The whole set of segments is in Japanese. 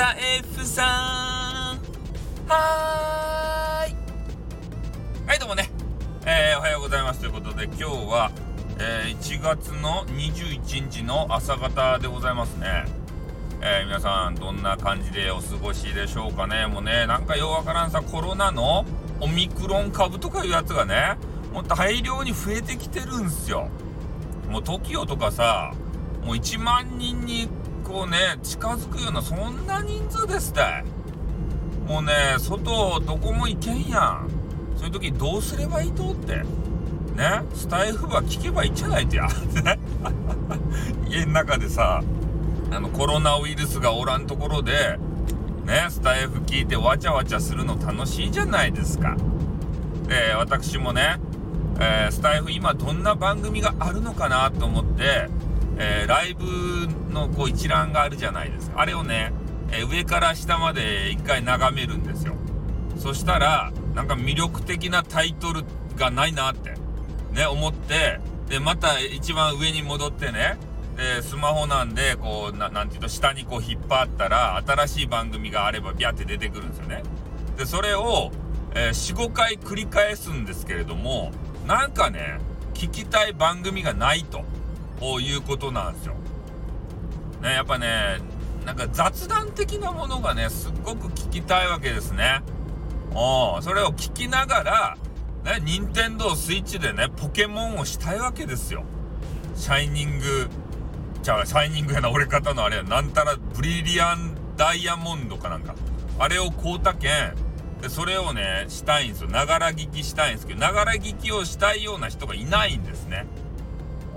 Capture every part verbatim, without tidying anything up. タ F さん、はーい、はいどうもね、えー、おはようございますということで、今日は、えー、いちがつのにじゅういちにちの朝方でございますね。えー、皆さんどんな感じでお過ごしでしょうかね。もうね、なんかようわからんさ、コロナのオミクロン株とかいうやつがね、もう大量に増えてきてるんすよ。もう トキオ とかさ、もういちまんにんにこうね近づくようなそんな人数ですって。もうね、外どこも行けんやん。そういう時どうすればいいとってね、スタイフば聞けばいいんじゃないとや家の中でさ、あのコロナウイルスがおらんところでね、スタイフ聞いてわちゃわちゃするの楽しいじゃないですか。で、私もね、えー、スタイフ今どんな番組があるのかなと思って、えー、ライブのこう一覧があるじゃないですか。あれをね、えー、上から下まで一回眺めるんですよ。そしたらなんか魅力的なタイトルがないなってね思って、でまた一番上に戻ってね、でスマホなんでこう な, なんていうと下にこう引っ張ったら新しい番組があればビャって出てくるんですよね。でそれを、えー、よん、ごかい繰り返すんですけれども、なんかね聞きたい番組がないということなんですよ、ね、やっぱね、なんか雑談的なものがねすっごく聞きたいわけですね。おそれを聞きながら、ね、任天堂スイッチでねポケモンをしたいわけですよ。シャイニングじゃあシャイニングやな、俺方のあれはなんたらブリリアンダイヤモンドかなんか、あれを買うたけんで、それをねしたいんですよ。ながら聞きしたいんですけど、ながら聞きをしたいような人がいないんですね。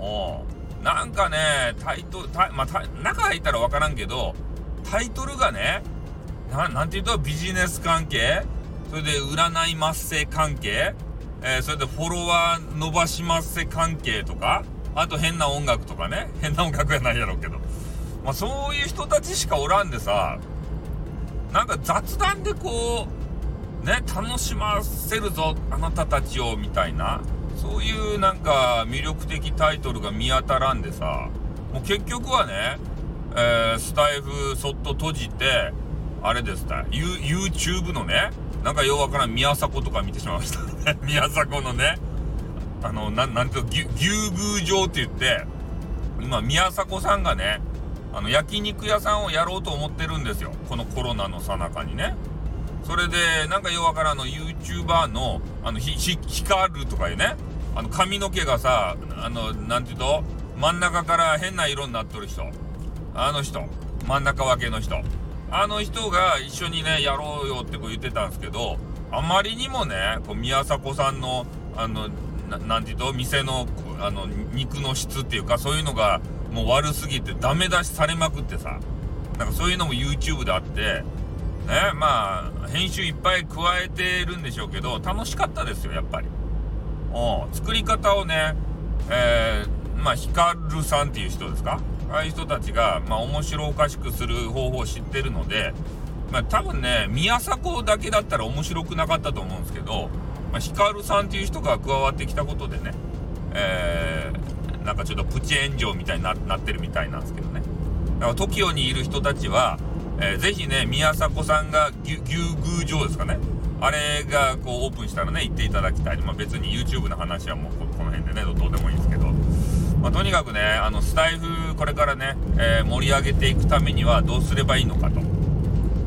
おう、なんかねタイトル、タイ、まあ、タイ中入ったら分からんけど、タイトルがね な, なんていうとビジネス関係、それで占いまっせ関係、えー、それでフォロワー伸ばしまっせ関係とか、あと変な音楽とかね、変な音楽はないやろうけど、まあ、そういう人たちしかおらんでさ、なんか雑談でこうね、楽しませるぞあなたたちをみたいな、そういうなんか魅力的タイトルが見当たらんでさ、もう結局はね、えー、スタイフそっと閉じてあれですね、 YouTube のねなんかようわからん宮迫とか見てしまいましたね宮迫のね、あのななんていうの、牛宮城って言って、今宮迫さんがね、あの焼肉屋さんをやろうと思ってるんですよ、このコロナの最中にね。それでなんかようわからんの YouTuber のあのひひ光るとかいうね、あの髪の毛がさ、あのなんていうと真ん中から変な色になっとる人、あの人真ん中分けの人、あの人が一緒にねやろうよってこう言ってたんですけど、あまりにもねこう宮迫さんのあの な, なんていうと店のあの肉の質っていうか、そういうのがもう悪すぎてダメ出しされまくってさ、なんかそういうのも YouTube であって。ね、まあ編集いっぱい加えてるんでしょうけど、楽しかったですよやっぱり。お作り方をね、えー、まあヒカルさんっていう人ですか、ああいう人たちが、まあ、面白おかしくする方法を知ってるので、まあ、多分ね宮迫だけだったら面白くなかったと思うんですけど、まあ、ヒカルさんっていう人が加わってきたことでね、えー、なんかちょっとプチ炎上みたいに な, なってるみたいなんですけどね。だから トキオ にいる人たちはえー、ぜひね宮迫さんが牛宮城ですかね、あれがこうオープンしたらね行っていただきたい。まあ、別に YouTube の話はもう こ, この辺でねどうでもいいんですけど、まあ、とにかくねあのスタイフこれからね、えー、盛り上げていくためにはどうすればいいのかと、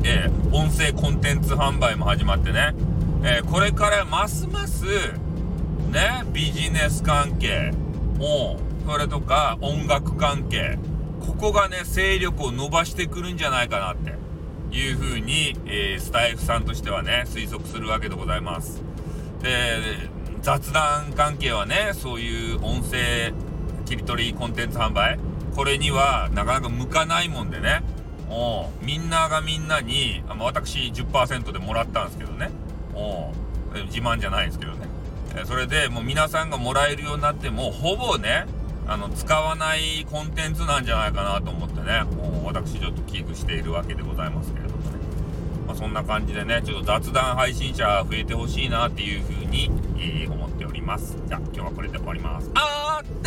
えー、音声コンテンツ販売も始まってね、えー、これからますますねビジネス関係をそれとか音楽関係、ここがね勢力を伸ばしてくるんじゃないかなっていう風に、えー、スタイフさんとしてはね推測するわけでございます。で、雑談関係はねそういう音声切り取りコンテンツ販売、これにはなかなか向かないもんでね、おみんながみんなに、あ、まあ、私 じゅっパーセント でもらったんですけどね、お自慢じゃないですけどね、それでもう皆さんがもらえるようになって、もうほぼねあの使わないコンテンツなんじゃないかなと思ってね、もう私ちょっと危惧しているわけでございますけれどもね、まあ、そんな感じでねちょっと雑談配信者増えてほしいなっていうふうに、えー、思っております。じゃあ今日はこれで終わります。あー